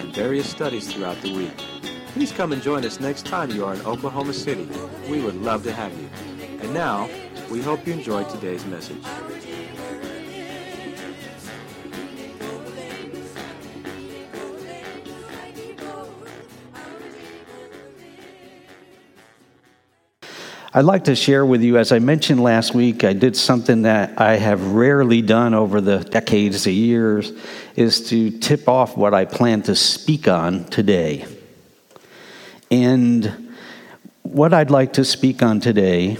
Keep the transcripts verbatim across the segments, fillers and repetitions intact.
and various studies throughout the week. Please come and join us next time you are in Oklahoma City. We would love to have you. And now, we hope you enjoyed today's message. I'd like to share with you, as I mentioned last week, I did something that I have rarely done over the decades of years, is to tip off what I plan to speak on today. And what I'd like to speak on today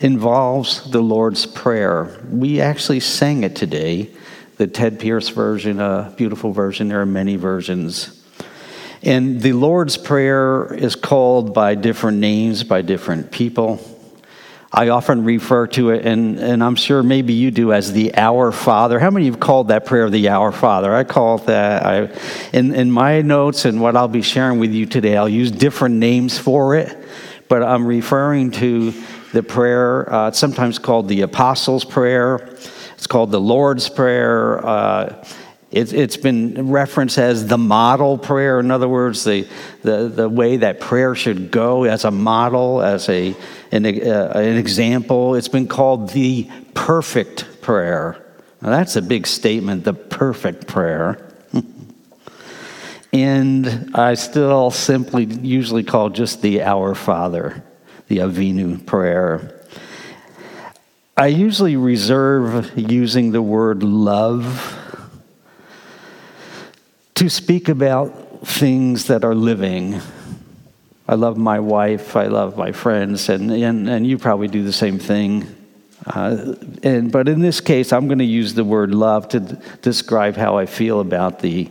involves the Lord's Prayer. We actually sang it today, the Ted Pierce version, a beautiful version. There are many versions. And the Lord's Prayer is called by different names, by different people. I often refer to it, and, and I'm sure maybe you do, as the Our Father. How many of you have called that prayer the Our Father? I call it that. I, in, in my notes and what I'll be sharing with you today, I'll use different names for it, but I'm referring to the prayer. Uh, it's sometimes called the Apostles' Prayer. It's called the Lord's Prayer. Uh It, it's been referenced as the model prayer. In other words, the, the, the way that prayer should go as a model, as a an, uh, an example. It's been called the perfect prayer. Now, that's a big statement, the perfect prayer. And I still simply usually call just the Our Father, the Avinu prayer. I usually reserve using the word love to speak about things that are living. I love my wife, I love my friends, and, and, and you probably do the same thing. Uh, and but in this case, I'm going to use the word love to d- describe how I feel about the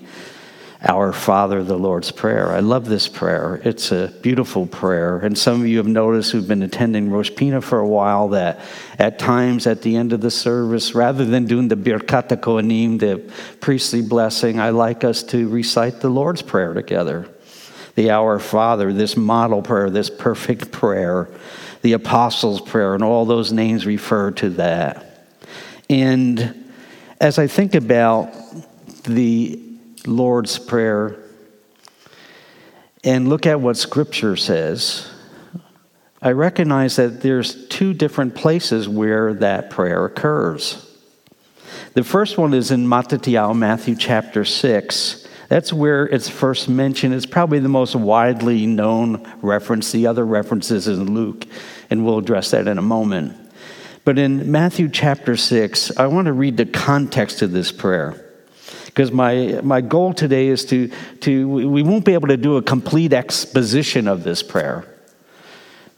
Our Father, the Lord's Prayer. I love this prayer. It's a beautiful prayer. And some of you have noticed who've been attending Rosh Pinah for a while that at times at the end of the service, rather than doing the Birkat HaKohanim, the priestly blessing, I like us to recite the Lord's Prayer together. The Our Father, this model prayer, this perfect prayer, the Apostles' Prayer, and all those names refer to that. And as I think about the Lord's Prayer and look at what Scripture says, I recognize that there's two different places where that prayer occurs. The first one is in Matityahu, Matthew chapter six. That's where it's first mentioned. It's probably the most widely known reference. The other references is in Luke, and we'll address that in a moment. But in Matthew chapter six, I want to read the context of this prayer, because my, my goal today is to, to, we won't be able to do a complete exposition of this prayer,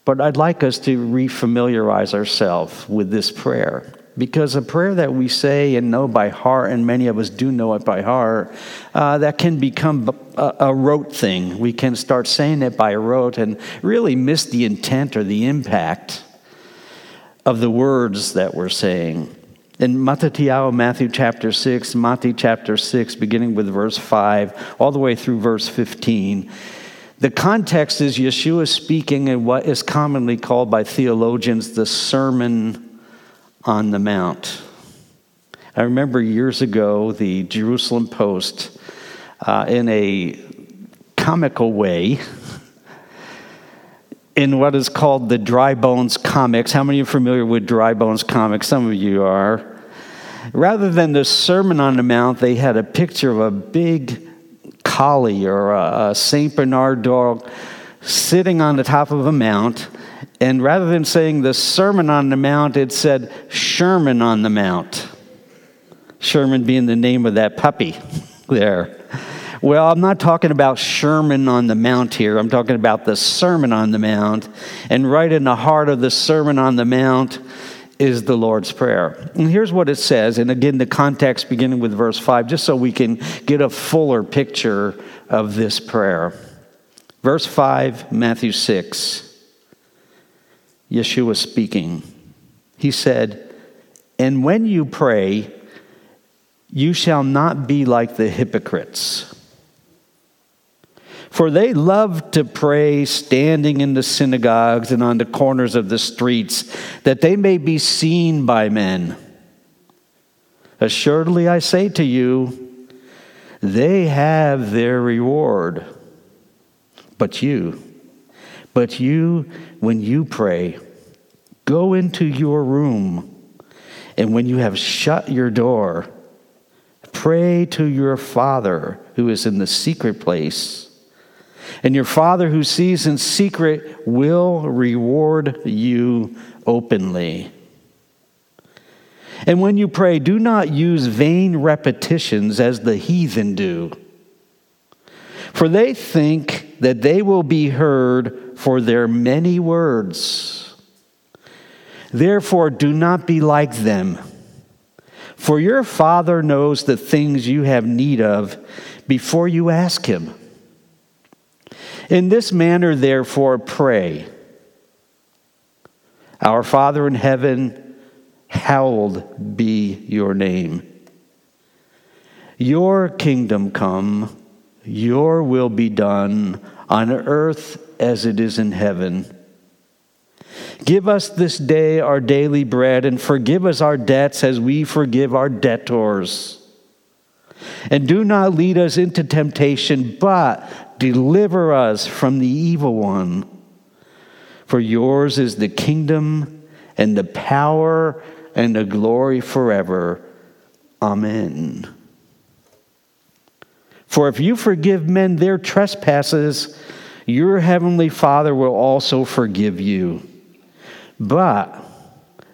but I'd like us to refamiliarize ourselves with this prayer, because a prayer that we say and know by heart, and many of us do know it by heart, uh, that can become a, a rote thing. We can start saying it by rote and really miss the intent or the impact of the words that we're saying. In Matityahu, Matthew chapter six, Mati chapter six, beginning with verse five, all the way through verse fifteen. The context is Yeshua speaking in what is commonly called by theologians the Sermon on the Mount. I remember years ago, the Jerusalem Post, uh, in a comical way, in what is called the Dry Bones comics. How many are familiar with Dry Bones comics? Some of you are. Rather than the Sermon on the Mount, they had a picture of a big collie or a Saint Bernard dog sitting on the top of a mount. And rather than saying the Sermon on the Mount, it said Sherman on the Mount. Sherman being the name of that puppy there. Well, I'm not talking about Sherman on the Mount here. I'm talking about the Sermon on the Mount. And right in the heart of the Sermon on the Mount is the Lord's Prayer. And here's what it says, and again, the context beginning with verse five, just so we can get a fuller picture of this prayer. Verse five, Matthew six, Yeshua speaking. He said, "And when you pray, you shall not be like the hypocrites. For they love to pray standing in the synagogues and on the corners of the streets, that they may be seen by men. Assuredly, I say to you, they have their reward. But you, but you, when you pray, go into your room, and when you have shut your door, pray to your Father who is in the secret place. And your Father who sees in secret will reward you openly. And when you pray, do not use vain repetitions as the heathen do. For they think that they will be heard for their many words. Therefore, do not be like them. For your Father knows the things you have need of before you ask him. In this manner, therefore, pray. Our Father in heaven, hallowed be your name. Your kingdom come, your will be done on earth as it is in heaven. Give us this day our daily bread, and forgive us our debts as we forgive our debtors. And do not lead us into temptation, but deliver us from the evil one. For yours is the kingdom and the power and the glory forever. Amen. For if you forgive men their trespasses, your heavenly Father will also forgive you. But,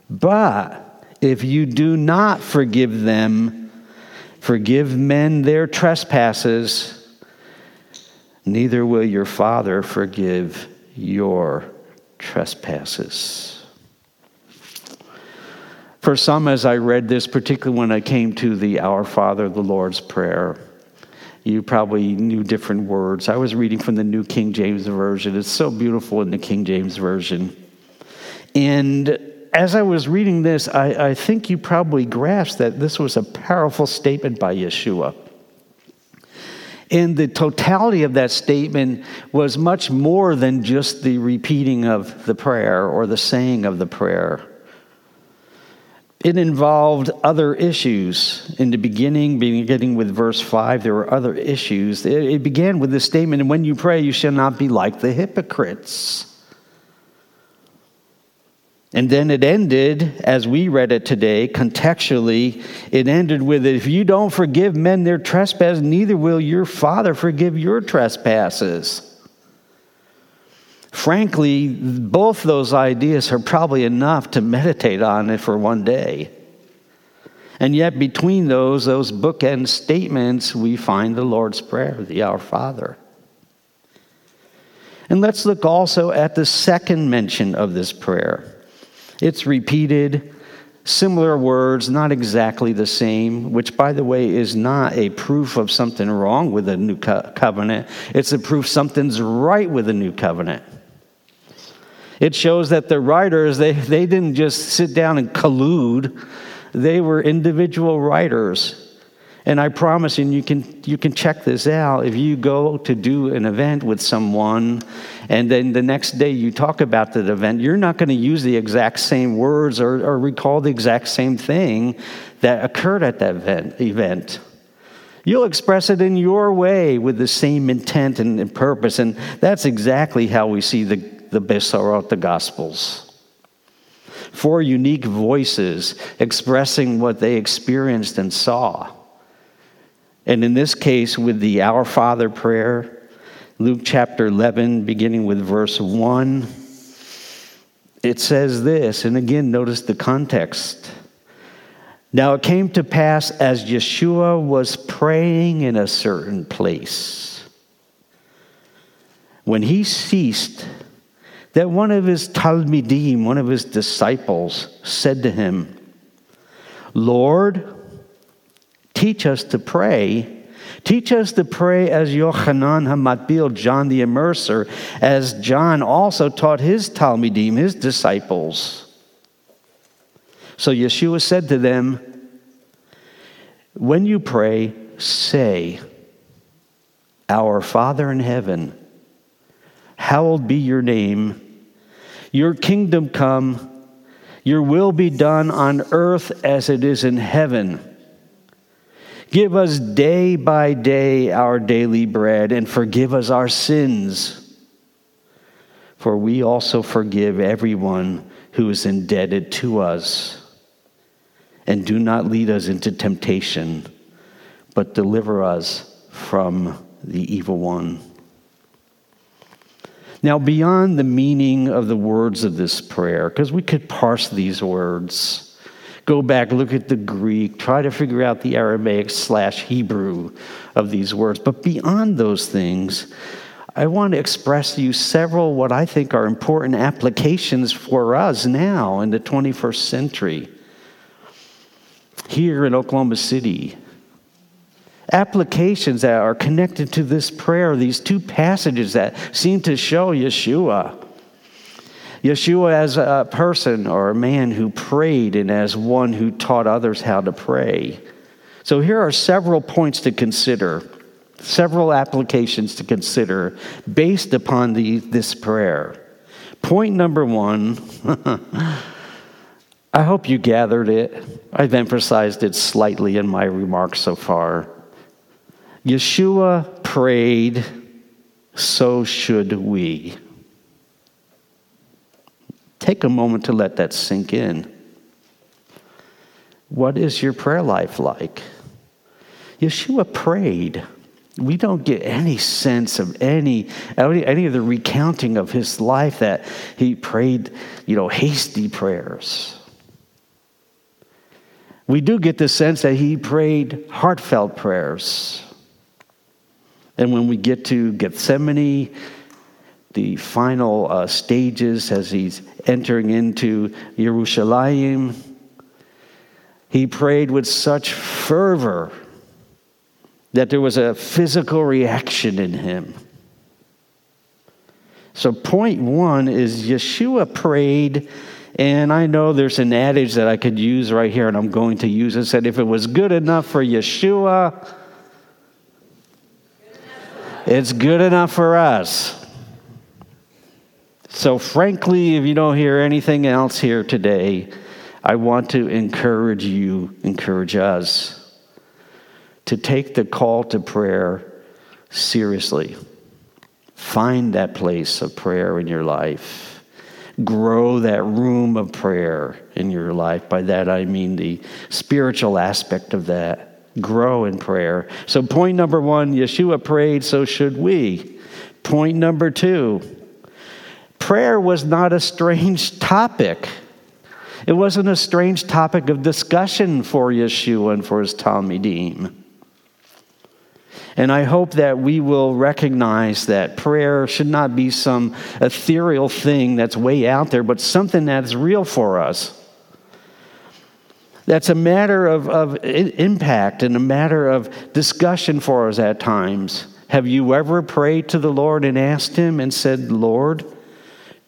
but if you do not forgive them, forgive men their trespasses, neither will your Father forgive your trespasses." For some, as I read this, particularly when I came to the Our Father, the Lord's Prayer, you probably knew different words. I was reading from the New King James Version. It's so beautiful in the King James Version. And as I was reading this, I, I think you probably grasped that this was a powerful statement by Yeshua. And the totality of that statement was much more than just the repeating of the prayer or the saying of the prayer. It involved other issues. In the beginning, beginning with verse five, there were other issues. It, it began with the statement, "And when you pray, you shall not be like the hypocrites." And then it ended, as we read it today, contextually, it ended with, "If you don't forgive men their trespasses, neither will your Father forgive your trespasses." Frankly, both those ideas are probably enough to meditate on it for one day. And yet between those, those bookend statements, we find the Lord's Prayer, the Our Father. And let's look also at the second mention of this prayer. It's repeated, similar words, not exactly the same, which, by the way, is not a proof of something wrong with the new co- covenant. It's a proof something's right with the new covenant. It shows that the writers, they, they didn't just sit down and collude. They were individual writers. And I promise, and you can you can check this out, if you go to do an event with someone and then the next day you talk about that event, you're not going to use the exact same words or, or recall the exact same thing that occurred at that event, event. You'll express it in your way with the same intent and, and purpose, and that's exactly how we see the, the Besorot, the Gospels. Four unique voices expressing what they experienced and saw. And in this case, with the Our Father prayer, Luke chapter eleven, beginning with verse one, it says this, and again, notice the context. "Now it came to pass as Yeshua was praying in a certain place, when he ceased, that one of his Talmidim, one of his disciples, said to him, Lord, teach us to pray. Teach us to pray as Yohanan HaMatbil, John the Immerser, as John also taught his Talmidim, his disciples. So Yeshua said to them, when you pray, say, Our Father in heaven, hallowed be your name. Your kingdom come, your will be done on earth as it is in heaven. Give us day by day our daily bread, and forgive us our sins, for we also forgive everyone who is indebted to us. And do not lead us into temptation, but deliver us from the evil one. Now, beyond the meaning of the words of this prayer, because we could parse these words, go back, look at the Greek, try to figure out the Aramaic slash Hebrew of these words. But beyond those things, I want to express to you several what I think are important applications for us now in the twenty-first century, here in Oklahoma City. Applications that are connected to this prayer, these two passages that seem to show Yeshua. Yeshua as a person or a man who prayed and as one who taught others how to pray. So here are several points to consider, several applications to consider based upon the, this prayer. Point number one, I hope you gathered it. I've emphasized it slightly in my remarks so far. Yeshua prayed, so should we. Take a moment to let that sink in. What is your prayer life like? Yeshua prayed. We don't get any sense of any any of the recounting of his life that he prayed, you know, hasty prayers. We do get the sense that he prayed heartfelt prayers. And when we get to Gethsemane, the final uh, stages as he's entering into Yerushalayim, he prayed with such fervor that there was a physical reaction in him. So point one is Yeshua prayed, and I know there's an adage that I could use right here, and I'm going to use it, said if it was good enough for Yeshua, it's good enough for us. So frankly, if you don't hear anything else here today, I want to encourage you, encourage us, to take the call to prayer seriously. Find that place of prayer in your life. Grow that room of prayer in your life. By that I mean the spiritual aspect of that. Grow in prayer. So point number one, Yeshua prayed, so should we. Point number two, prayer was not a strange topic. It wasn't a strange topic of discussion for Yeshua and for his Talmidim. And I hope that we will recognize that prayer should not be some ethereal thing that's way out there, but something that's real for us. That's a matter of, of impact and a matter of discussion for us at times. Have you ever prayed to the Lord and asked him and said, Lord,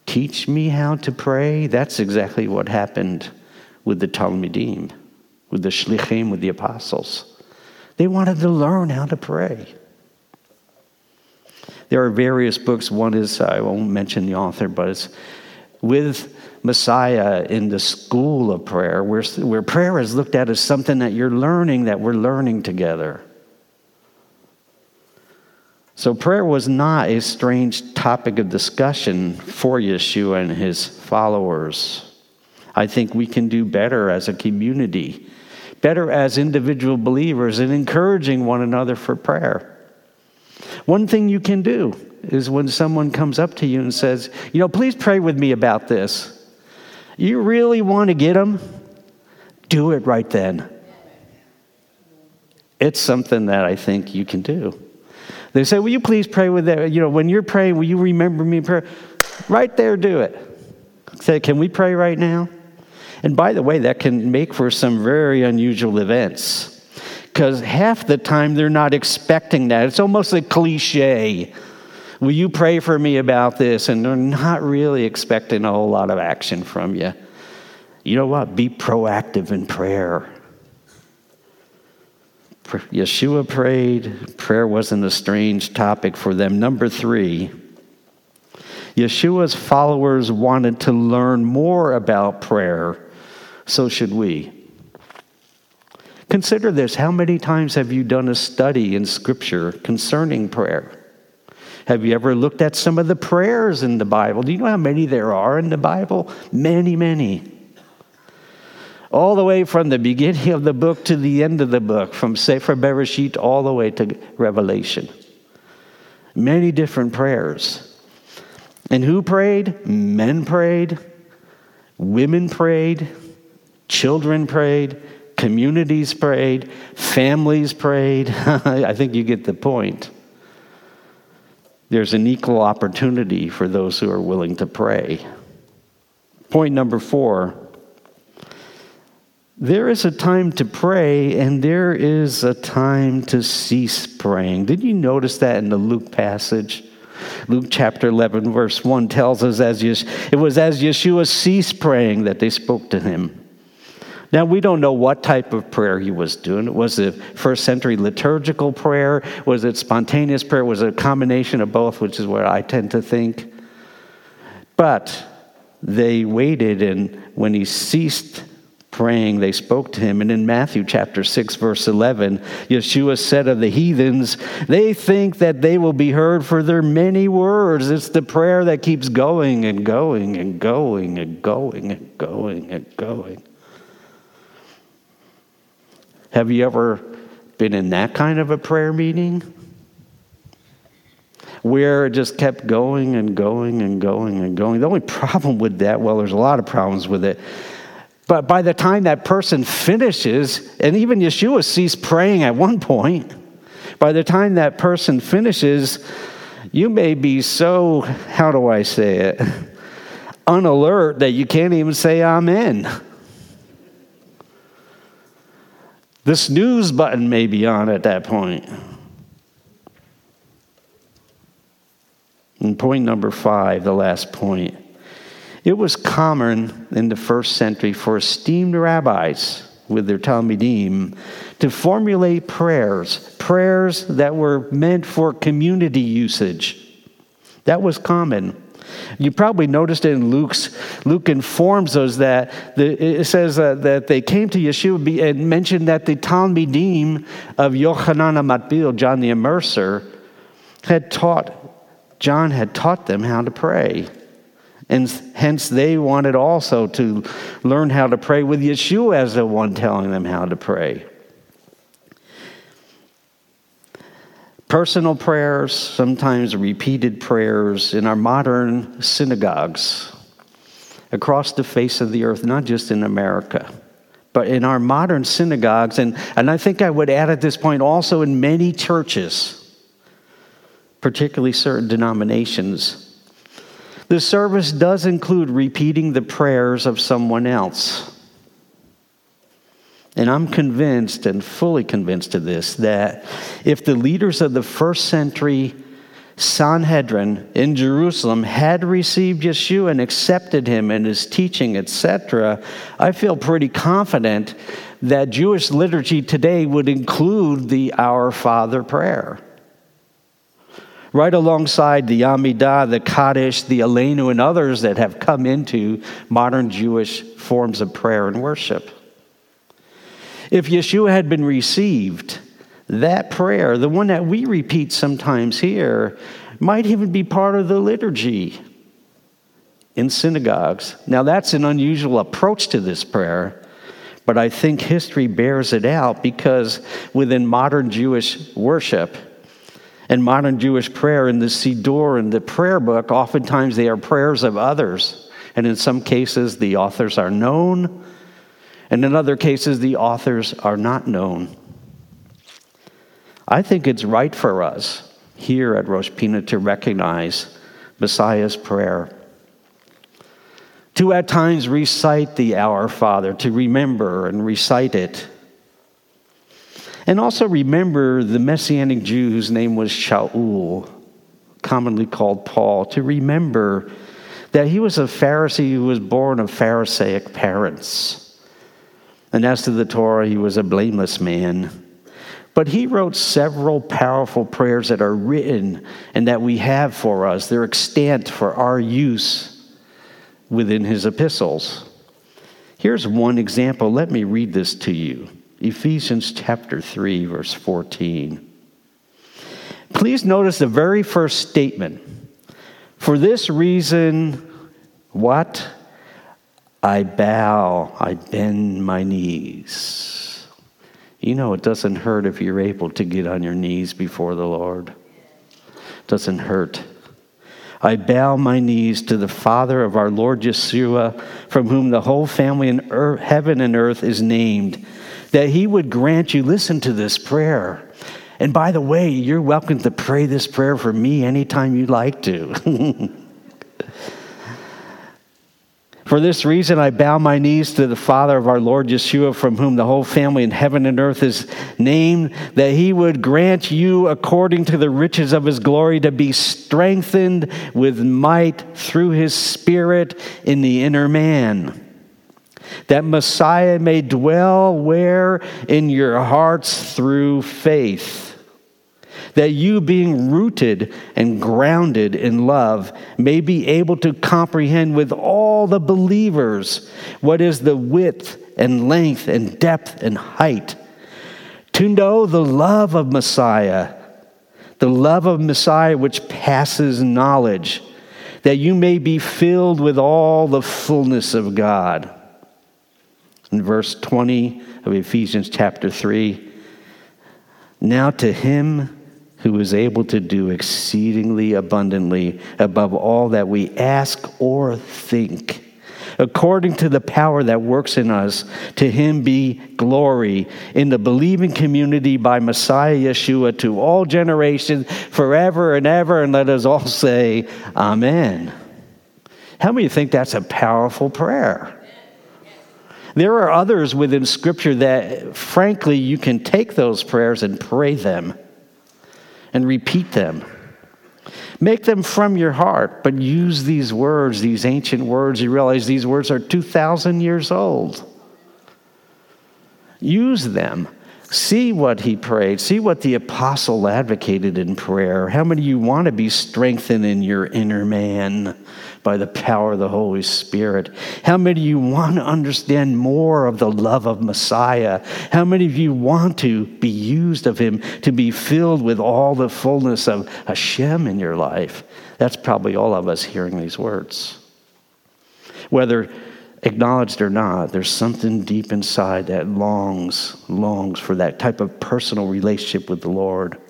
teach me how to pray? That's exactly what happened with the Talmidim, with the Shlichim, with the apostles. They wanted to learn how to pray. There are various books. One is, I won't mention the author, but it's With Messiah in the School of Prayer, where, where prayer is looked at as something that you're learning, that we're learning together. So prayer was not a strange topic of discussion for Yeshua and his followers. I think we can do better as a community, better as individual believers in encouraging one another for prayer. One thing you can do is when someone comes up to you and says, you know, please pray with me about this. You really want to get them? Do it right then. It's something that I think you can do. They say, will you please pray with that? You know, when you're praying, will you remember me in prayer? Right there, do it. Say, can we pray right now? And by the way, that can make for some very unusual events, because half the time they're not expecting that. It's almost a cliche. Will you pray for me about this? And they're not really expecting a whole lot of action from you. You know what? Be proactive in prayer. Yeshua prayed. Prayer wasn't a strange topic for them. Number three, Yeshua's followers wanted to learn more about prayer. So should we. Consider this. How many times have you done a study in Scripture concerning prayer? Have you ever looked at some of the prayers in the Bible? Do you know how many there are in the Bible? Many, many. All the way from the beginning of the book to the end of the book, from Sefer Bereshit all the way to Revelation. Many different prayers. And who prayed? Men prayed. Women prayed. Children prayed. Communities prayed. Families prayed. I think you get the point. There's an equal opportunity for those who are willing to pray. Point number four. There is a time to pray and there is a time to cease praying. Did you notice that in the Luke passage? Luke chapter eleven verse one tells us as Yes- it was as Yeshua ceased praying that they spoke to him. Now, we don't know what type of prayer he was doing. Was it first century liturgical prayer? Was it spontaneous prayer? Was it a combination of both, which is what I tend to think? But they waited, and when he ceased praying, they spoke to him. And in Matthew chapter six, verse eleven, Yeshua said of the heathens, they think that they will be heard for their many words. It's the prayer that keeps going and going and going and going and going and going. Have you ever been in that kind of a prayer meeting where it just kept going and going and going and going? The only problem with that, well, there's a lot of problems with it, but by the time that person finishes, and even Yeshua ceased praying at one point, by the time that person finishes, you may be so, how do I say it, unalert that you can't even say amen. The snooze button may be on at that point. And point number five, the last point. It was common in the first century for esteemed rabbis with their Talmidim to formulate prayers, prayers that were meant for community usage. That was common. You probably noticed it in Luke's. Luke informs us that the, it says uh, that they came to Yeshua and mentioned that the Talmidim of Yohanan HaMatbil, John the Immerser, had taught, John had taught them how to pray. And hence they wanted also to learn how to pray with Yeshua as the one telling them how to pray. Personal prayers, sometimes repeated prayers in our modern synagogues across the face of the earth, not just in America, but in our modern synagogues. And, and I think I would add at this point also in many churches, particularly certain denominations, the service does include repeating the prayers of someone else. And I'm convinced and fully convinced of this, that if the leaders of the first century Sanhedrin in Jerusalem had received Yeshua and accepted him and his teaching, et cetera, I feel pretty confident that Jewish liturgy today would include the Our Father prayer. Right alongside the Amidah, the Kaddish, the Aleinu, and others that have come into modern Jewish forms of prayer and worship. If Yeshua had been received, that prayer, the one that we repeat sometimes here, might even be part of the liturgy in synagogues. Now, that's an unusual approach to this prayer, but I think history bears it out, because within modern Jewish worship and modern Jewish prayer in the Siddur and the prayer book, oftentimes they are prayers of others, and in some cases the authors are known, and in other cases, the authors are not known. I think it's right for us here at Rosh Pinah to recognize Messiah's prayer to at times recite the Our Father, to remember and recite it. And also remember the Messianic Jew whose name was Sha'ul, commonly called Paul, to remember that he was a Pharisee who was born of Pharisaic parents. And as to the Torah, he was a blameless man. But he wrote several powerful prayers that are written and that we have for us. They're extant for our use within his epistles. Here's one example. Let me read this to you. Ephesians chapter three, verse fourteen. Please notice the very first statement. For this reason, what? I bow, I bend my knees. You know, it doesn't hurt if you're able to get on your knees before the Lord. It doesn't hurt. I bow my knees to the Father of our Lord Yeshua, from whom the whole family in earth, heaven and earth is named, that he would grant you, listen to this prayer. And by the way, you're welcome to pray this prayer for me anytime you'd like to. For this reason, I bow my knees to the Father of our Lord Yeshua, from whom the whole family in heaven and earth is named, that he would grant you, according to the riches of his glory, to be strengthened with might through his Spirit in the inner man. That Messiah may dwell where? In your hearts through faith. That you, being rooted and grounded in love, may be able to comprehend with all the believers what is the width and length and depth and height. To know the love of Messiah, the love of Messiah which passes knowledge, that you may be filled with all the fullness of God. In verse twenty of Ephesians chapter three, now to him who is able to do exceedingly abundantly above all that we ask or think, according to the power that works in us, to him be glory in the believing community by Messiah Yeshua to all generations forever and ever. And let us all say, Amen. How many think that's a powerful prayer? There are others within Scripture that, frankly, you can take those prayers and pray them and repeat them. Make them from your heart, but use these words, these ancient words. You realize these words are two thousand years old. Use them. See what he prayed. See what the apostle advocated in prayer. How many of you want to be strengthened in your inner man by the power of the Holy Spirit? How many of you want to understand more of the love of Messiah? How many of you want to be used of him to be filled with all the fullness of Hashem in your life? That's probably all of us hearing these words. Whether acknowledged or not, there's something deep inside that longs, longs for that type of personal relationship with the Lord.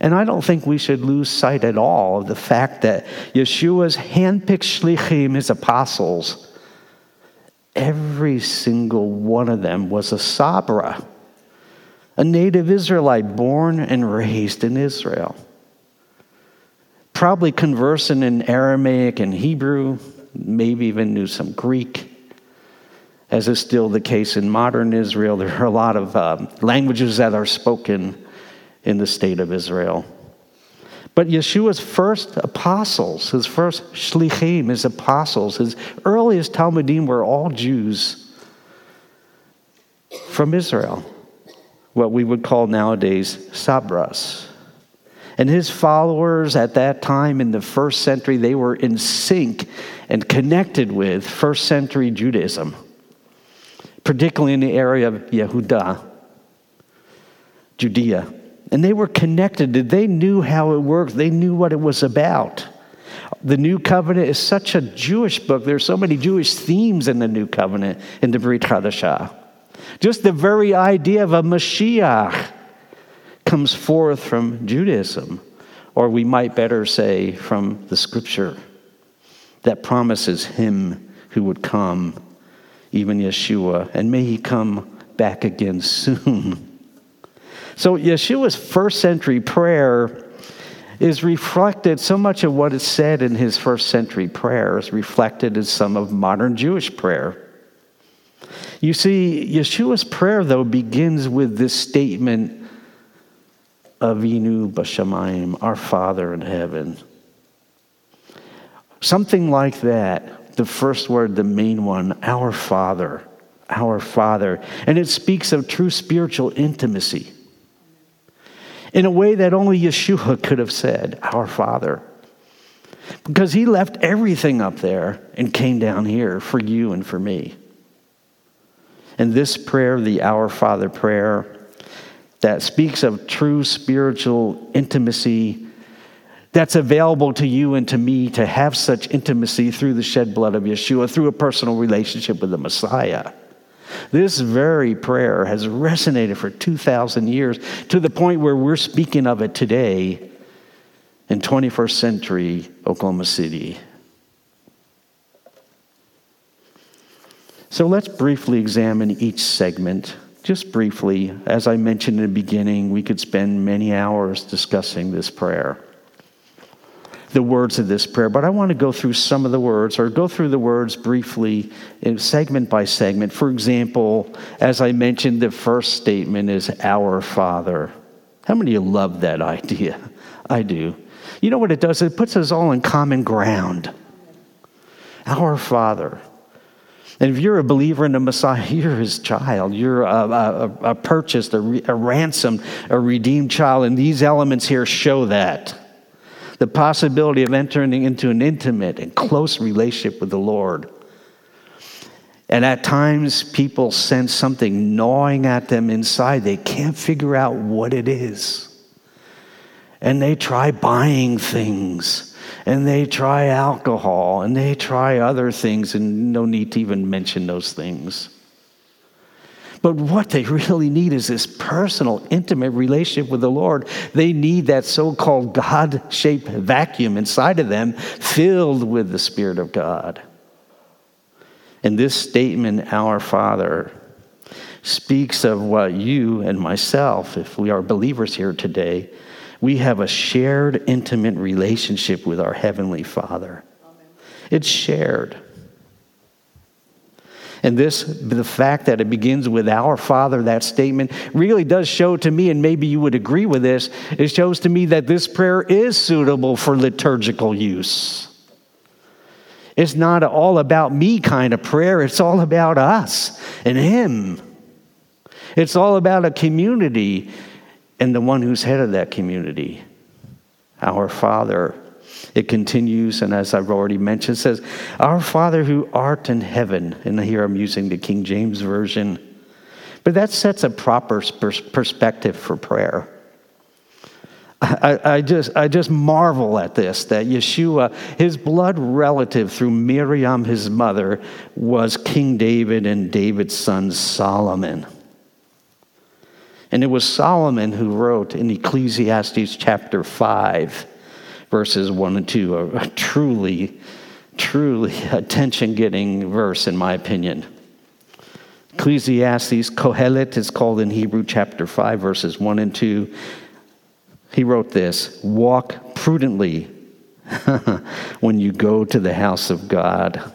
And I don't think we should lose sight at all of the fact that Yeshua's handpicked shlichim, his apostles, every single one of them was a Sabra, a native Israelite born and raised in Israel. Probably conversing in Aramaic and Hebrew, maybe even knew some Greek. As is still the case in modern Israel, there are a lot of um, languages that are spoken in the state of Israel. But Yeshua's first apostles, his first shlichim, his apostles, his earliest Talmidim were all Jews from Israel, what we would call nowadays Sabras. And his followers at that time in the first century, they were in sync and connected with first century Judaism, particularly in the area of Yehuda, Judea. And they were connected. They knew how it worked. They knew what it was about. The New Covenant is such a Jewish book. There's so many Jewish themes in the New Covenant, in the Brit Hadashah. Just the very idea of a Mashiach comes forth from Judaism, or we might better say from the Scripture that promises him who would come, even Yeshua, and may he come back again soon. So Yeshua's first century prayer is reflected, so much of what is said in his first century prayer is reflected in some of modern Jewish prayer. You see, Yeshua's prayer, though, begins with this statement of Inu B'Shamayim, our Father in heaven. Something like that, the first word, the main one, our Father, our Father. And it speaks of true spiritual intimacy in a way that only Yeshua could have said, our Father. Because he left everything up there and came down here for you and for me. And this prayer, the Our Father prayer, that speaks of true spiritual intimacy that's available to you and to me to have such intimacy through the shed blood of Yeshua, through a personal relationship with the Messiah. This very prayer has resonated for two thousand years to the point where we're speaking of it today in twenty-first century Oklahoma City. So let's briefly examine each segment, just briefly. As I mentioned in the beginning, we could spend many hours discussing this prayer, the words of this prayer, but I want to go through some of the words, or go through the words briefly, segment by segment. For example, as I mentioned, the first statement is, Our Father. How many of you love that idea? I do. You know what it does? It puts us all in common ground. Our Father. And if you're a believer in the Messiah, you're his child. You're a, a, a purchased, a, re, a ransomed, a redeemed child. And these elements here show that. The possibility of entering into an intimate and close relationship with the Lord. And at times, people sense something gnawing at them inside. They can't figure out what it is. And they try buying things. And they try alcohol, and they try other things, and no need to even mention those things. But what they really need is this personal, intimate relationship with the Lord. They need that so-called God-shaped vacuum inside of them, filled with the Spirit of God. And this statement, Our Father, speaks of what you and myself, if we are believers here today, we have a shared, intimate relationship with our Heavenly Father. Amen. It's shared. And this, the fact that it begins with Our Father, that statement, really does show to me, and maybe you would agree with this, it shows to me that this prayer is suitable for liturgical use. It's not an all about me kind of prayer. It's all about us and Him. It's all about a community and the one who's head of that community, our Father. It continues, and as I've already mentioned, says, Our Father who art in heaven. And here I'm using the King James Version. But that sets a proper pers- perspective for prayer. I, I, I, just, I just marvel at this, that Yeshua, his blood relative through Miriam, his mother, was King David and David's son Solomon. And it was Solomon who wrote in Ecclesiastes chapter five, verses one and two, a, a truly, truly attention-getting verse, in my opinion. Ecclesiastes, Kohelet, is called in Hebrew, chapter five, verses one and two. He wrote this, Walk prudently when you go to the house of God.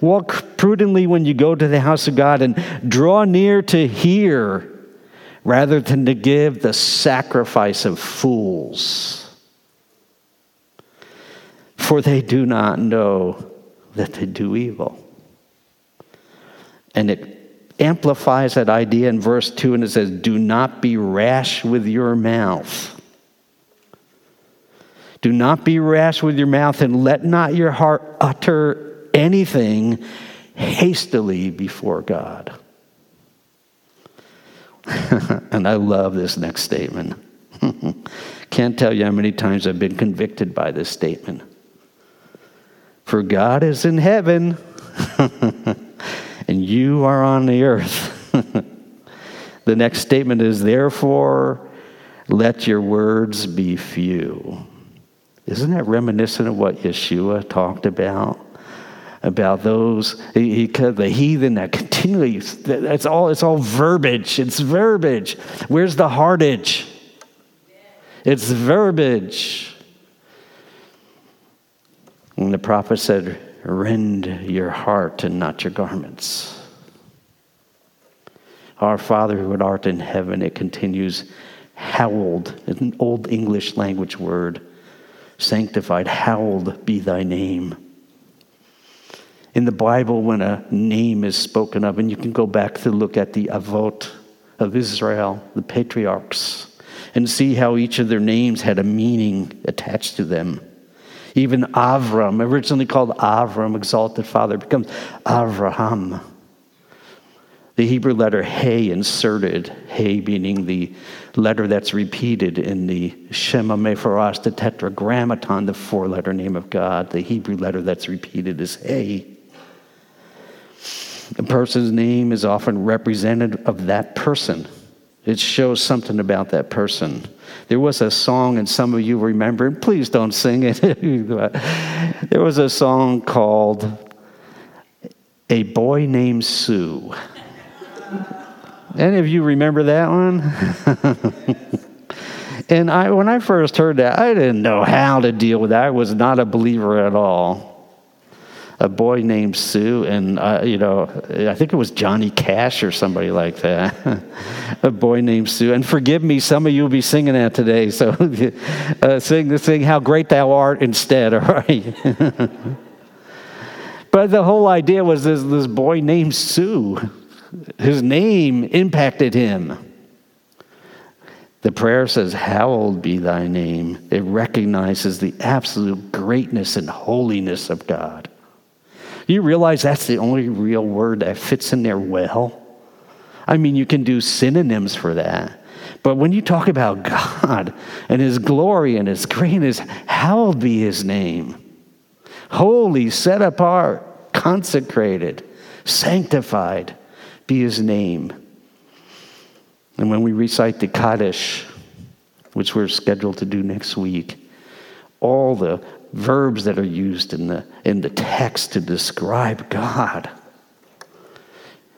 Walk prudently when you go to the house of God, and draw near to hear rather than to give the sacrifice of fools. For they do not know that they do evil. And it amplifies that idea in verse two, and it says, Do not be rash with your mouth. Do not be rash with your mouth, and let not your heart utter anything hastily before God. And I love this next statement. Can't tell you how many times I've been convicted by this statement. For God is in heaven, and you are on the earth. The next statement is, Therefore, let your words be few. Isn't that reminiscent of what Yeshua talked about? About those, he, he, the heathen that continually, it's all, it's all verbiage, it's verbiage. Where's the heartage? It's verbiage. And the prophet said, rend your heart and not your garments. Our Father who art in heaven, it continues, hallowed, an old English language word, sanctified, hallowed be thy name. In the Bible, when a name is spoken of, and you can go back to look at the Avot of Israel, the patriarchs, and see how each of their names had a meaning attached to them. Even Avram, originally called Avram, exalted father, becomes Avraham. The Hebrew letter He inserted, He meaning the letter that's repeated in the Shema Mepharash, the tetragrammaton, the four-letter name of God. The Hebrew letter that's repeated is He. A person's name is often representative of that person. It shows something about that person. There was a song, and some of you remember, and please don't sing it. There was a song called A Boy Named Sue. Any of you remember that one? And I, when I first heard that, I didn't know how to deal with that. I was not a believer at all. A boy named Sue, and uh, you know, I think it was Johnny Cash or somebody like that. A boy named Sue. And forgive me, some of you will be singing that today. So uh, sing the sing, How Great Thou Art instead, all right? But the whole idea was this, this boy named Sue. His name impacted him. The prayer says, hallowed be thy name. It recognizes the absolute greatness and holiness of God. You realize that's the only real word that fits in there well? I mean, you can do synonyms for that. But when you talk about God and his glory and his greatness, hallowed be his name. Holy, set apart, consecrated, sanctified be his name. And when we recite the Kaddish, which we're scheduled to do next week, all the verbs that are used in the in the text to describe God,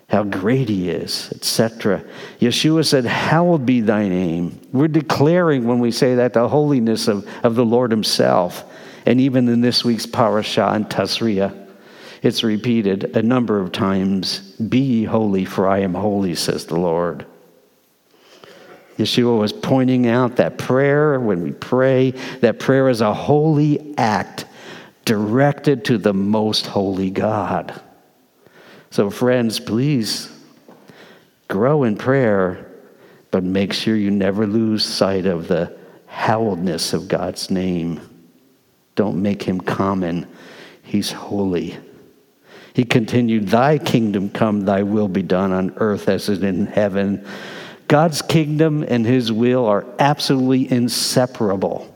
how great he is, et cetera. Yeshua said, hallowed be thy name. We're declaring when we say that the holiness of, of the Lord himself. And even in this week's parashah and Tazria, it's repeated a number of times. Be ye holy, for I am holy, says the Lord. Yeshua was pointing out that prayer, when we pray, that prayer is a holy act directed to the most holy God. So friends, please grow in prayer, but make sure you never lose sight of the hallowedness of God's name. Don't make him common. He's holy. He continued, thy kingdom come, thy will be done on earth as it is in heaven. God's kingdom and his will are absolutely inseparable.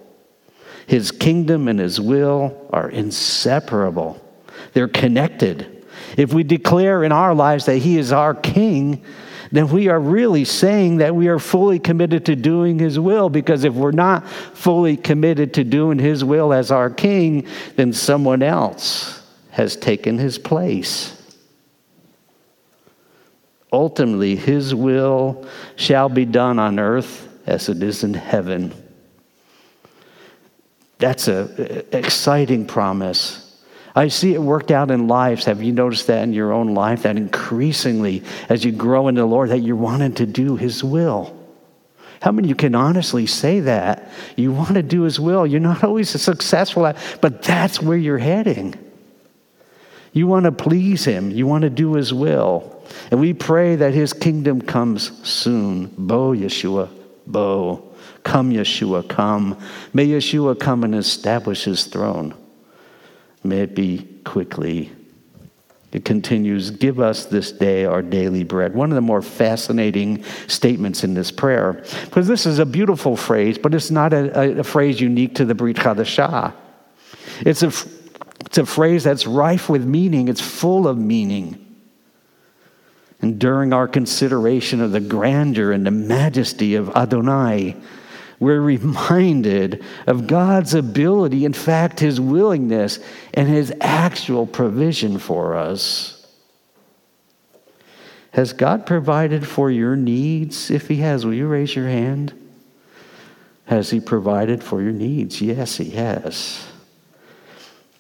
His kingdom and his will are inseparable. They're connected. If we declare in our lives that he is our king, then we are really saying that we are fully committed to doing his will, because if we're not fully committed to doing his will as our king, then someone else has taken his place. Ultimately, his will shall be done on earth as it is in heaven. That's an exciting promise. I see it worked out in lives. Have you noticed that in your own life? That increasingly, as you grow in the Lord, that you're wanting to do his will. How many of you can honestly say that? You want to do his will. You're not always successful at it, but that's where you're heading. You want to please him. You want to do his will. And we pray that his kingdom comes soon. Bo, Yeshua, bo. Come, Yeshua, come. May Yeshua come and establish his throne. May it be quickly. It continues, give us this day our daily bread. One of the more fascinating statements in this prayer, because this is a beautiful phrase, but it's not a, a phrase unique to the Brit Hadashah. It's a, it's a phrase that's rife with meaning. It's full of meaning. And during our consideration of the grandeur and the majesty of Adonai, we're reminded of God's ability, in fact, his willingness and his actual provision for us. Has God provided for your needs? If he has, will you raise your hand? Has he provided for your needs? Yes, he has.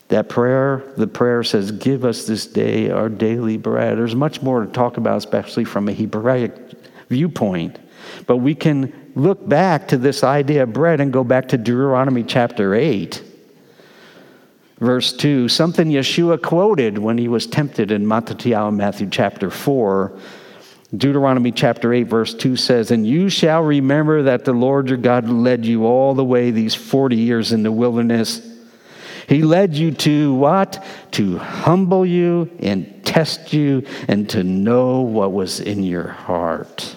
That prayer, the prayer says, give us this day our daily bread. There's much more to talk about, especially from a Hebraic viewpoint. But we can look back to this idea of bread and go back to Deuteronomy chapter eight, verse two, something Yeshua quoted when he was tempted in Matityahu, Matthew chapter four. Deuteronomy chapter eight, verse two says, and you shall remember that the Lord your God led you all the way these forty years in the wilderness. He led you to what? To humble you and test you and to know what was in your heart,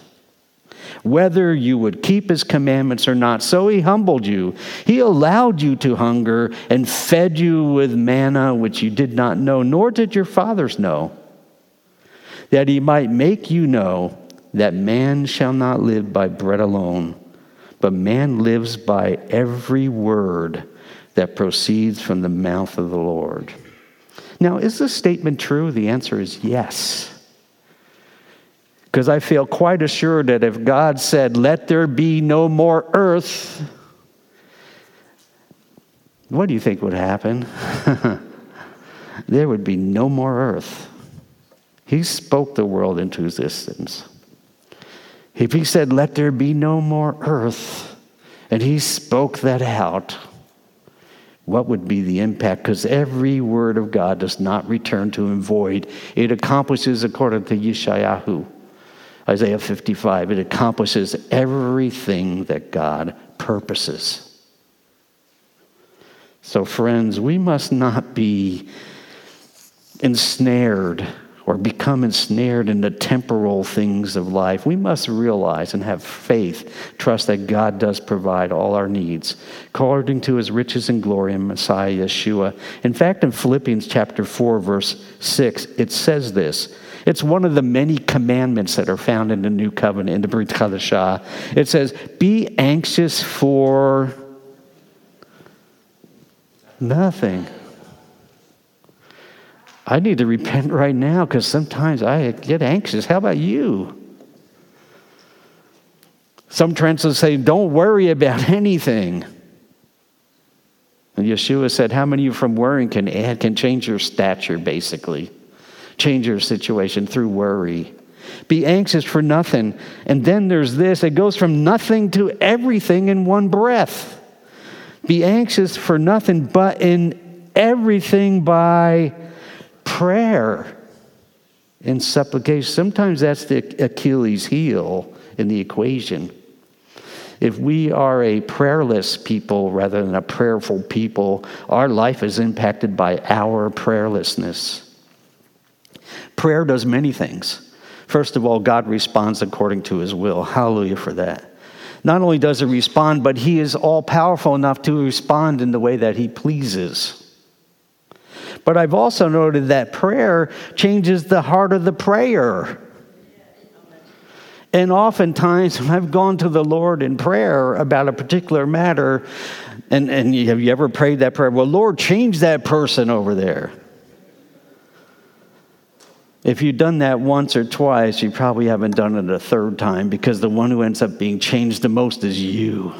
whether you would keep his commandments or not. So he humbled you. He allowed you to hunger and fed you with manna, which you did not know, nor did your fathers know, that he might make you know that man shall not live by bread alone, but man lives by every word that proceeds from the mouth of the Lord. Now, is this statement true? The answer is yes. Because I feel quite assured that if God said, let there be no more earth, what do you think would happen? There would be no more earth. He spoke the world into existence. If he said, let there be no more earth, and he spoke that out, what would be the impact? Because every word of God does not return to him void. It accomplishes, according to Yeshayahu, Isaiah fifty-five, it accomplishes everything that God purposes. So friends, we must not be ensnared or become ensnared in the temporal things of life. We must realize and have faith, trust that God does provide all our needs, according to his riches and glory in Messiah Yeshua. In fact, in Philippians chapter four, verse six, it says this. It's one of the many commandments that are found in the New Covenant, in the Brit Hadashah. It says, be anxious for nothing. I need to repent right now because sometimes I get anxious. How about you? Some translations say, don't worry about anything. And Yeshua said, how many of you from worrying can add, can change your stature, basically? Change your situation through worry. Be anxious for nothing. And then there's this. It goes from nothing to everything in one breath. Be anxious for nothing, but in everything by prayer and supplication. Sometimes that's the Achilles heel in the equation. If we are a prayerless people rather than a prayerful people, our life is impacted by our prayerlessness. Prayer does many things. First of all, God responds according to his will. Hallelujah for that. Not only does he respond, but he is all-powerful enough to respond in the way that he pleases. But I've also noted that prayer changes the heart of the prayer. And oftentimes when I've gone to the Lord in prayer about a particular matter, and, and have you ever prayed that prayer? Well, Lord, change that person over there. If you've done that once or twice, you probably haven't done it a third time, because the one who ends up being changed the most is you.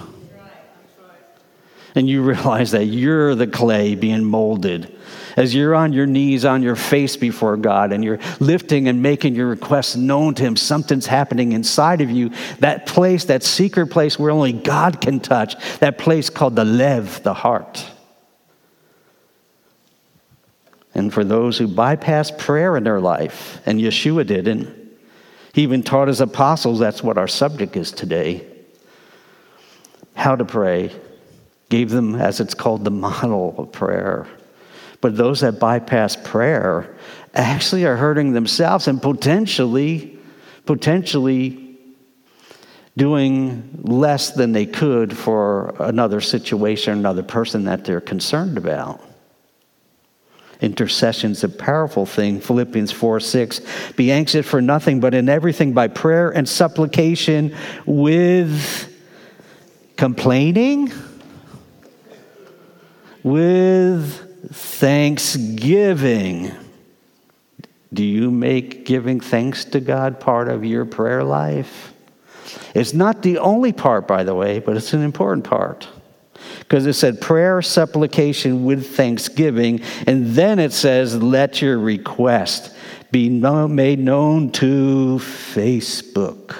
And you realize that you're the clay being molded. As you're on your knees, on your face before God, and you're lifting and making your requests known to him, something's happening inside of you. That place, that secret place where only God can touch, that place called the lev, the heart. And for those who bypass prayer in their life, and Yeshua didn't, he even taught his apostles, that's what our subject is today, how to pray, gave them, as it's called, the model of prayer. But those that bypass prayer actually are hurting themselves and potentially, potentially doing less than they could for another situation, another person that they're concerned about. Intercession's a powerful thing. Philippians four six, be anxious for nothing, but in everything by prayer and supplication with complaining, with thanksgiving. Do you make giving thanks to God part of your prayer life? It's not the only part, by the way, but it's an important part. Because it said prayer, supplication with thanksgiving. And then it says, let your request be made known to Facebook.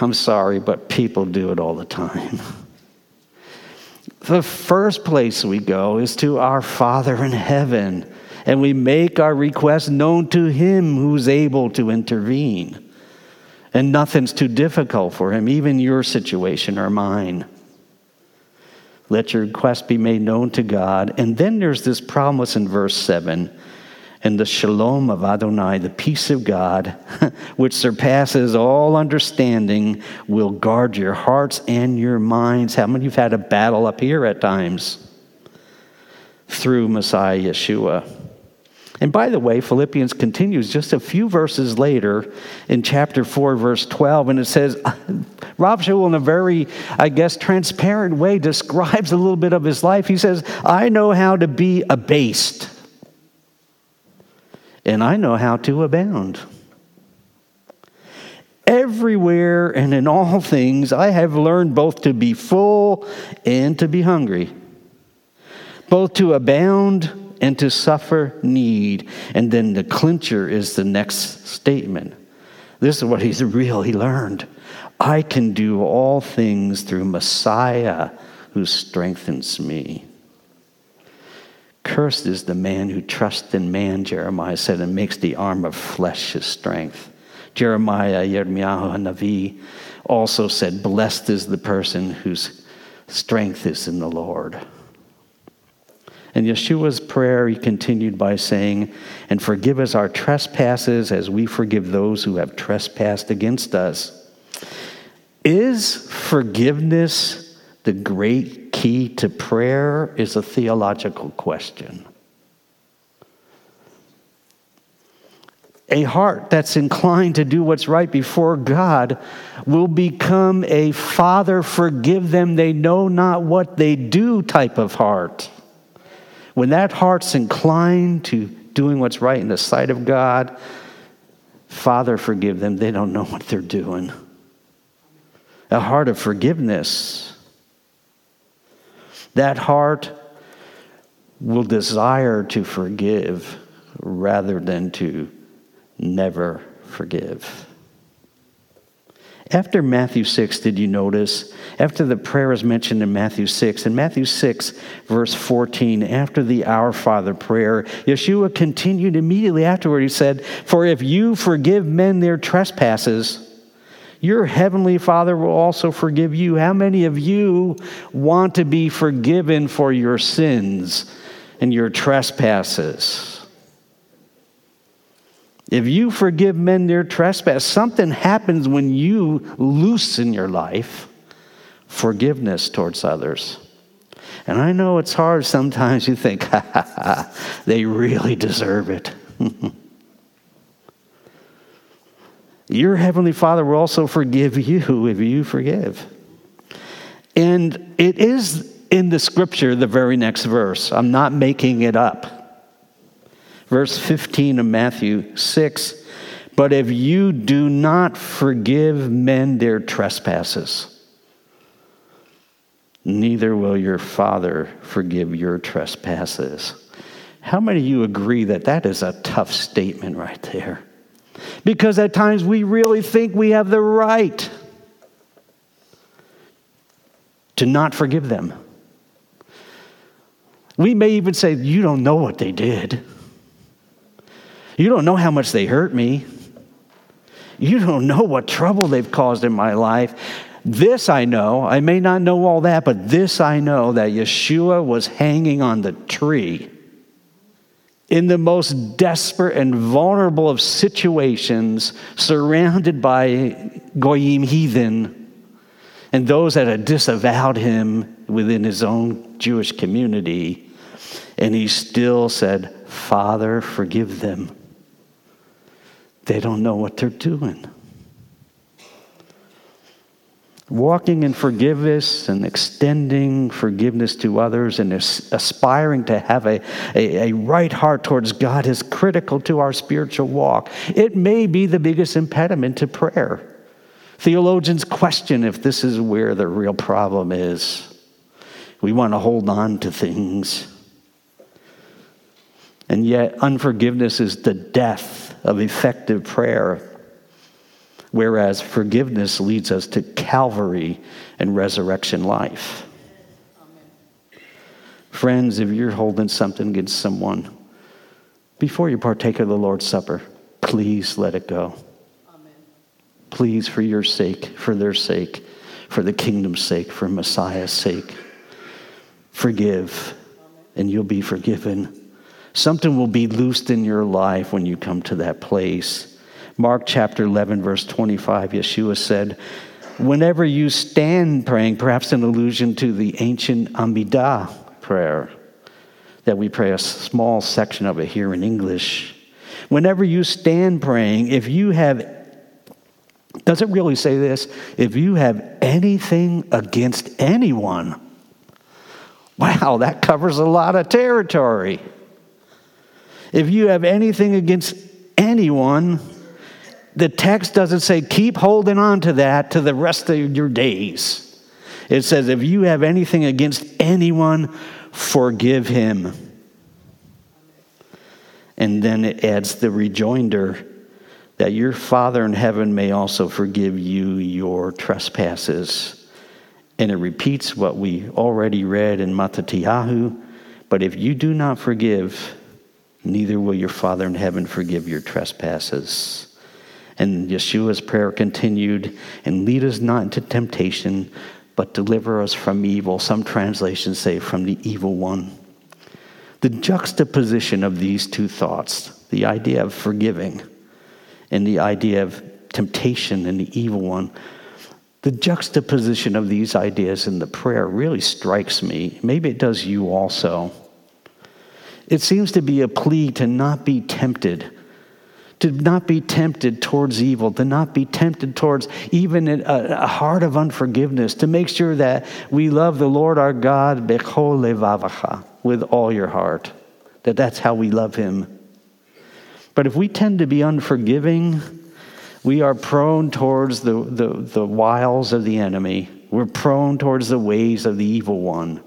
I'm sorry, but people do it all the time. The first place we go is to our Father in heaven, and we make our request known to Him who's able to intervene. And nothing's too difficult for Him, even your situation or mine. Let your request be made known to God. And then there's this promise in verse seven. And the shalom of Adonai, the peace of God, which surpasses all understanding, will guard your hearts and your minds. How many of you have had a battle up here at times? Through Messiah Yeshua. And by the way, Philippians continues just a few verses later in chapter four, verse twelve, and it says, Rab Shaul, in a very, I guess, transparent way, describes a little bit of his life. He says, I know how to be abased, and I know how to abound. Everywhere and in all things, I have learned both to be full and to be hungry, both to abound and to suffer need. And then the clincher is the next statement. This is what he's really learned. I can do all things through Messiah who strengthens me. Cursed is the man who trusts in man, Jeremiah said, and makes the arm of flesh his strength. Jeremiah, Yirmiyahu HaNavi also said, blessed is the person whose strength is in the Lord. And Yeshua's prayer, he continued by saying, and forgive us our trespasses as we forgive those who have trespassed against us. Is forgiveness the great key to prayer? Is a theological question. A heart that's inclined to do what's right before God will become a Father, forgive them, they know not what they do type of heart. When that heart's inclined to doing what's right in the sight of God, Father, forgive them. They don't know what they're doing. A heart of forgiveness. That heart will desire to forgive rather than to never forgive. After Matthew six, did you notice? After the prayer is mentioned in Matthew six, in Matthew six, verse fourteen, after the Our Father prayer, Yeshua continued immediately afterward. He said, for if you forgive men their trespasses, your heavenly Father will also forgive you. How many of you want to be forgiven for your sins and your trespasses? If you forgive men their trespass, something happens when you loosen your life, forgiveness towards others. And I know it's hard sometimes. You think, ha, ha, ha, they really deserve it. Your heavenly Father will also forgive you if you forgive. And it is in the scripture, the very next verse. I'm not making it up. Verse fifteen of Matthew six, but if you do not forgive men their trespasses, neither will your Father forgive your trespasses. How many of you agree that that is a tough statement right there? Because at times we really think we have the right to not forgive them. We may even say, you don't know what they did. You don't know how much they hurt me. You don't know what trouble they've caused in my life. This I know. I may not know all that, but this I know, that Yeshua was hanging on the tree in the most desperate and vulnerable of situations, surrounded by goyim, heathen, and those that had disavowed him within his own Jewish community. And he still said, Father, forgive them. They don't know what they're doing. Walking in forgiveness and extending forgiveness to others and aspiring to have a, a, a right heart towards God is critical to our spiritual walk. It may be the biggest impediment to prayer. Theologians question if this is where the real problem is. We want to hold on to things. And yet, unforgiveness is the death of effective prayer, whereas forgiveness leads us to Calvary and resurrection life. Amen. Friends, if you're holding something against someone, before you partake of the Lord's Supper, please let it go. Amen. Please, for your sake, for their sake, for the kingdom's sake, for Messiah's sake, forgive, Amen. And you'll be forgiven. Something will be loosed in your life when you come to that place. Mark chapter eleven, verse twenty-five, Yeshua said, whenever you stand praying, perhaps an allusion to the ancient Amidah prayer that we pray a small section of it here in English. Whenever you stand praying, if you have, does it really say this? If you have anything against anyone, wow, that covers a lot of territory. If you have anything against anyone, the text doesn't say keep holding on to that to the rest of your days. It says if you have anything against anyone, forgive him. And then it adds the rejoinder that your Father in heaven may also forgive you your trespasses. And it repeats what we already read in Matityahu, but if you do not forgive, neither will your Father in heaven forgive your trespasses. And Yeshua's prayer continued, and lead us not into temptation, but deliver us from evil. Some translations say from the evil one. The juxtaposition of these two thoughts, the idea of forgiving and the idea of temptation and the evil one, the juxtaposition of these ideas in the prayer really strikes me. Maybe it does you also. It seems to be a plea to not be tempted. To not be tempted towards evil, to not be tempted towards even a, a heart of unforgiveness, to make sure that we love the Lord our God bechol levavacha, with all your heart, that that's how we love him. But if we tend to be unforgiving, we are prone towards the, the, the wiles of the enemy. We're prone towards the ways of the evil one.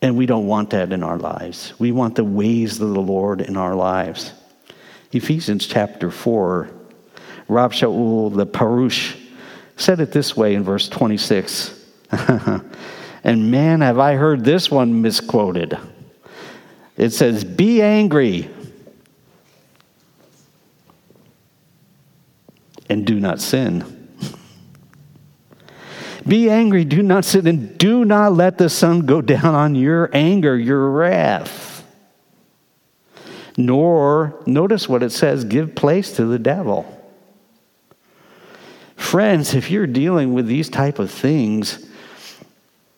And we don't want that in our lives. We want the ways of the Lord in our lives. Ephesians chapter four, Rab Shaul, the Parush, said it this way in verse twenty-six. And man, have I heard this one misquoted. It says, be angry and do not sin. Be angry, do not sin, and do not let the sun go down on your anger, your wrath. Nor, notice what it says, give place to the devil. Friends, if you're dealing with these type of things,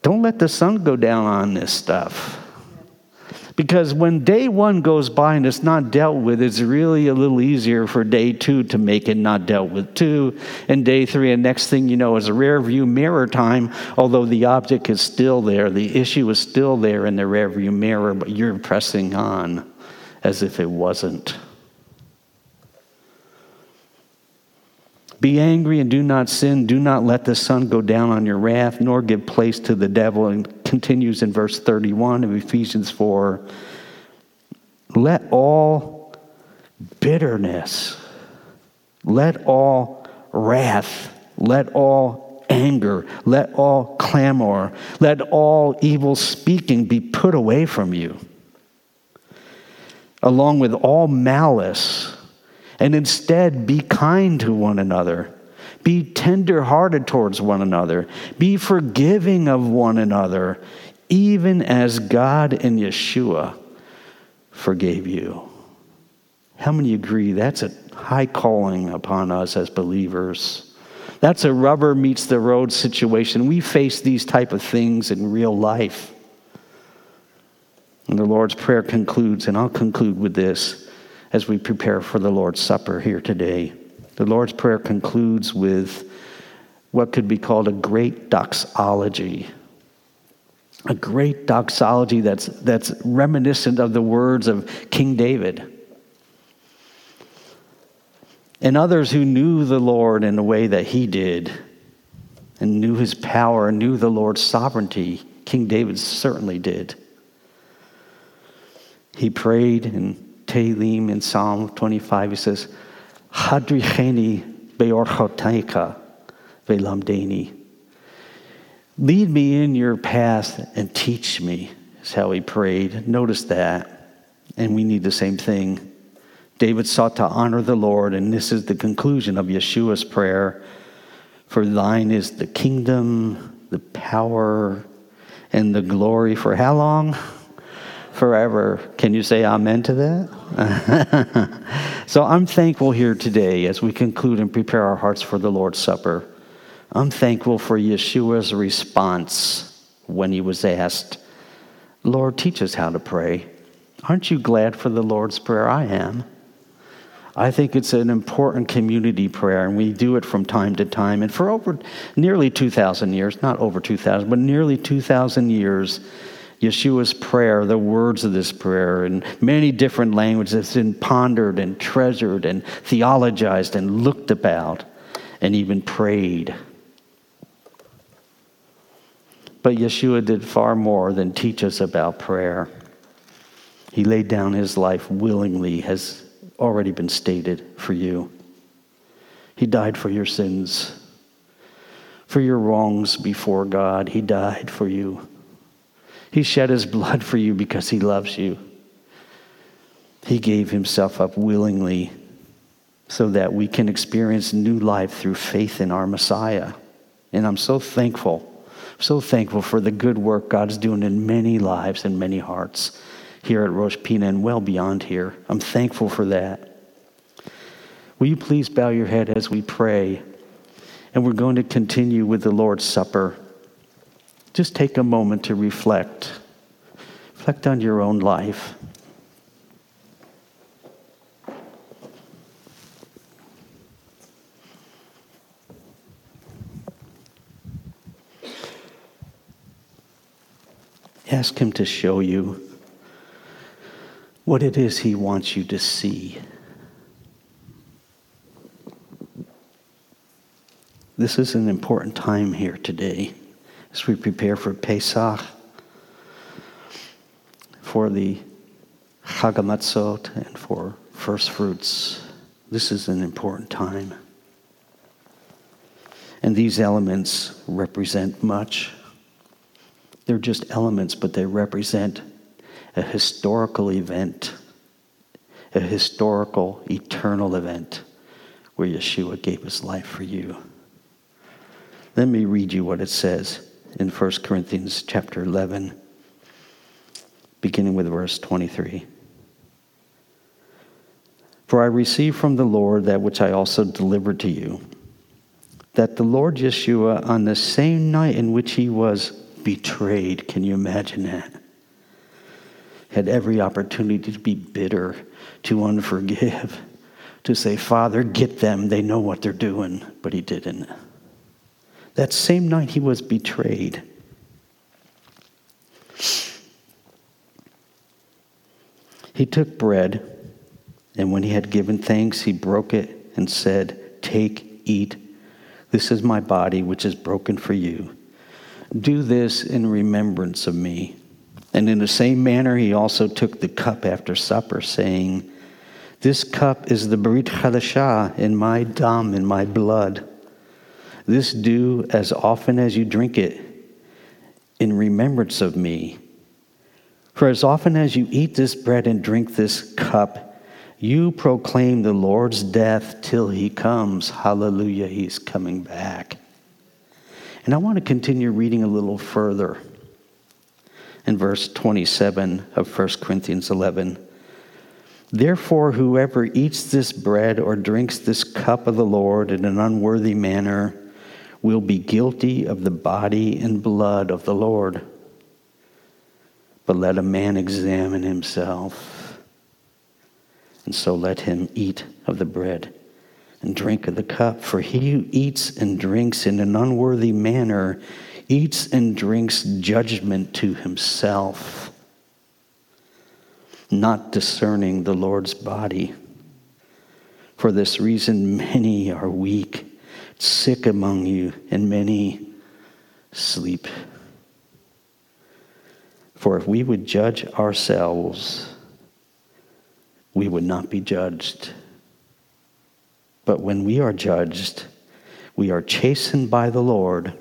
don't let the sun go down on this stuff. Because when day one goes by and it's not dealt with, it's really a little easier for day two to make it not dealt with too, and day three, and next thing you know is a rear view mirror time, although the object is still there, the issue is still there in the rear view mirror, but you're pressing on as if it wasn't. Be angry and do not sin. Do not let the sun go down on your wrath, nor give place to the devil. And continues in verse thirty-one of Ephesians four. Let all bitterness, let all wrath, let all anger, let all clamor, let all evil speaking be put away from you, along with all malice, and instead be kind to one another, be tender-hearted towards one another, be forgiving of one another, even as God in Yeshua forgave you. How many agree that's a high calling upon us as believers? That's a rubber meets the road situation. We face these type of things in real life. And the Lord's Prayer concludes, and I'll conclude with this as we prepare for the Lord's Supper here today. The Lord's Prayer concludes with what could be called a great doxology. A great doxology that's that's reminiscent of the words of King David. And others who knew the Lord in the way that he did, and knew his power, and knew the Lord's sovereignty. King David certainly did. He prayed in Tehillim, in Psalm twenty-five, he says, Hadricheni be'orchoteika ve'lamdeni. Lead me in your path and teach me, is how he prayed. Notice that. And we need the same thing. David sought to honor the Lord, and this is the conclusion of Yeshua's prayer. For thine is the kingdom, the power, and the glory for how long? Forever. Can you say amen to that? So I'm thankful here today as we conclude and prepare our hearts for the Lord's Supper. I'm thankful for Yeshua's response when he was asked, Lord, teach us how to pray. Aren't you glad for the Lord's Prayer? I am. I think it's an important community prayer, and we do it from time to time. And for over nearly two thousand years, not over two thousand, but nearly two thousand years, Yeshua's prayer, the words of this prayer, in many different languages, it's been pondered and treasured and theologized and looked about and even prayed. But Yeshua did far more than teach us about prayer. He laid down his life willingly, has already been stated, for you. He died for your sins, for your wrongs before God. He died for you. He shed his blood for you because he loves you. He gave himself up willingly so that we can experience new life through faith in our Messiah. And I'm so thankful. So thankful for the good work God's doing in many lives and many hearts here at Rosh Pinah and well beyond here. I'm thankful for that. Will you please bow your head as we pray? And we're going to continue with the Lord's Supper. Just take a moment to reflect. Reflect on your own life. Ask him to show you what it is he wants you to see. This is an important time here today as we prepare for Pesach, for the Chag HaMatzot, and for first fruits. This is an important time. And these elements represent much. They're just elements, but they represent a historical event, a historical, eternal event where Yeshua gave his life for you. Let me read you what it says in First Corinthians chapter eleven, beginning with verse twenty-three. For I received from the Lord that which I also delivered to you, that the Lord Yeshua, on the same night in which he was betrayed, can you imagine that? Had every opportunity to be bitter, to unforgive, to say, Father, get them, they know what they're doing, but he didn't. That same night he was betrayed. He took bread, and when he had given thanks, he broke it and said, Take, eat, this is my body which is broken for you. Do this in remembrance of me. And in the same manner, he also took the cup after supper, saying, This cup is the Brit Hadashah in my dam, in my blood. This do as often as you drink it in remembrance of me. For as often as you eat this bread and drink this cup, you proclaim the Lord's death till he comes. Hallelujah, he's coming back. And I want to continue reading a little further in verse twenty-seven of First Corinthians eleven. Therefore, whoever eats this bread or drinks this cup of the Lord in an unworthy manner will be guilty of the body and blood of the Lord. But let a man examine himself, and so let him eat of the bread and drink of the cup. For he who eats and drinks in an unworthy manner eats and drinks judgment to himself, not discerning the Lord's body. For this reason, many are weak, sick among you, and many sleep. For if we would judge ourselves, we would not be judged. But when we are judged, we are chastened by the Lord.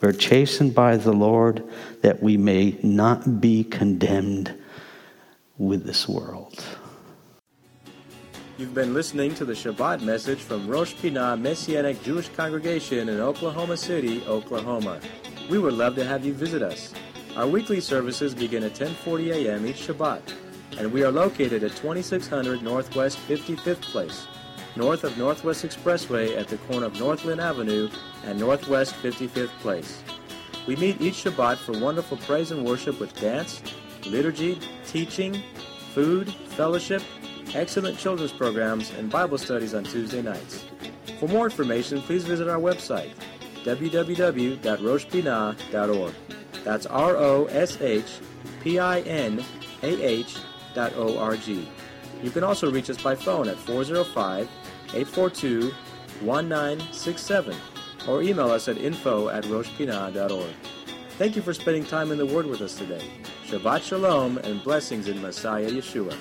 We are chastened by the Lord that we may not be condemned with this world. You've been listening to the Shabbat message from Rosh Pinah Messianic Jewish Congregation in Oklahoma City, Oklahoma. We would love to have you visit us. Our weekly services begin at ten forty a.m. each Shabbat, and we are located at twenty-six hundred Northwest fifty-fifth Place, north of Northwest Expressway at the corner of Northland Avenue and Northwest fifty-fifth Place. We meet each Shabbat for wonderful praise and worship with dance, liturgy, teaching, food, fellowship, excellent children's programs, and Bible studies on Tuesday nights. For more information, please visit our website, w w w dot rosh pinah dot org. That's R O S H P I N A H dot O R G. You can also reach us by phone at four oh five, eight four two, one nine six seven or email us at info at rosh pinah dot org. Thank you for spending time in the Word with us today. Shabbat Shalom and blessings in Messiah Yeshua.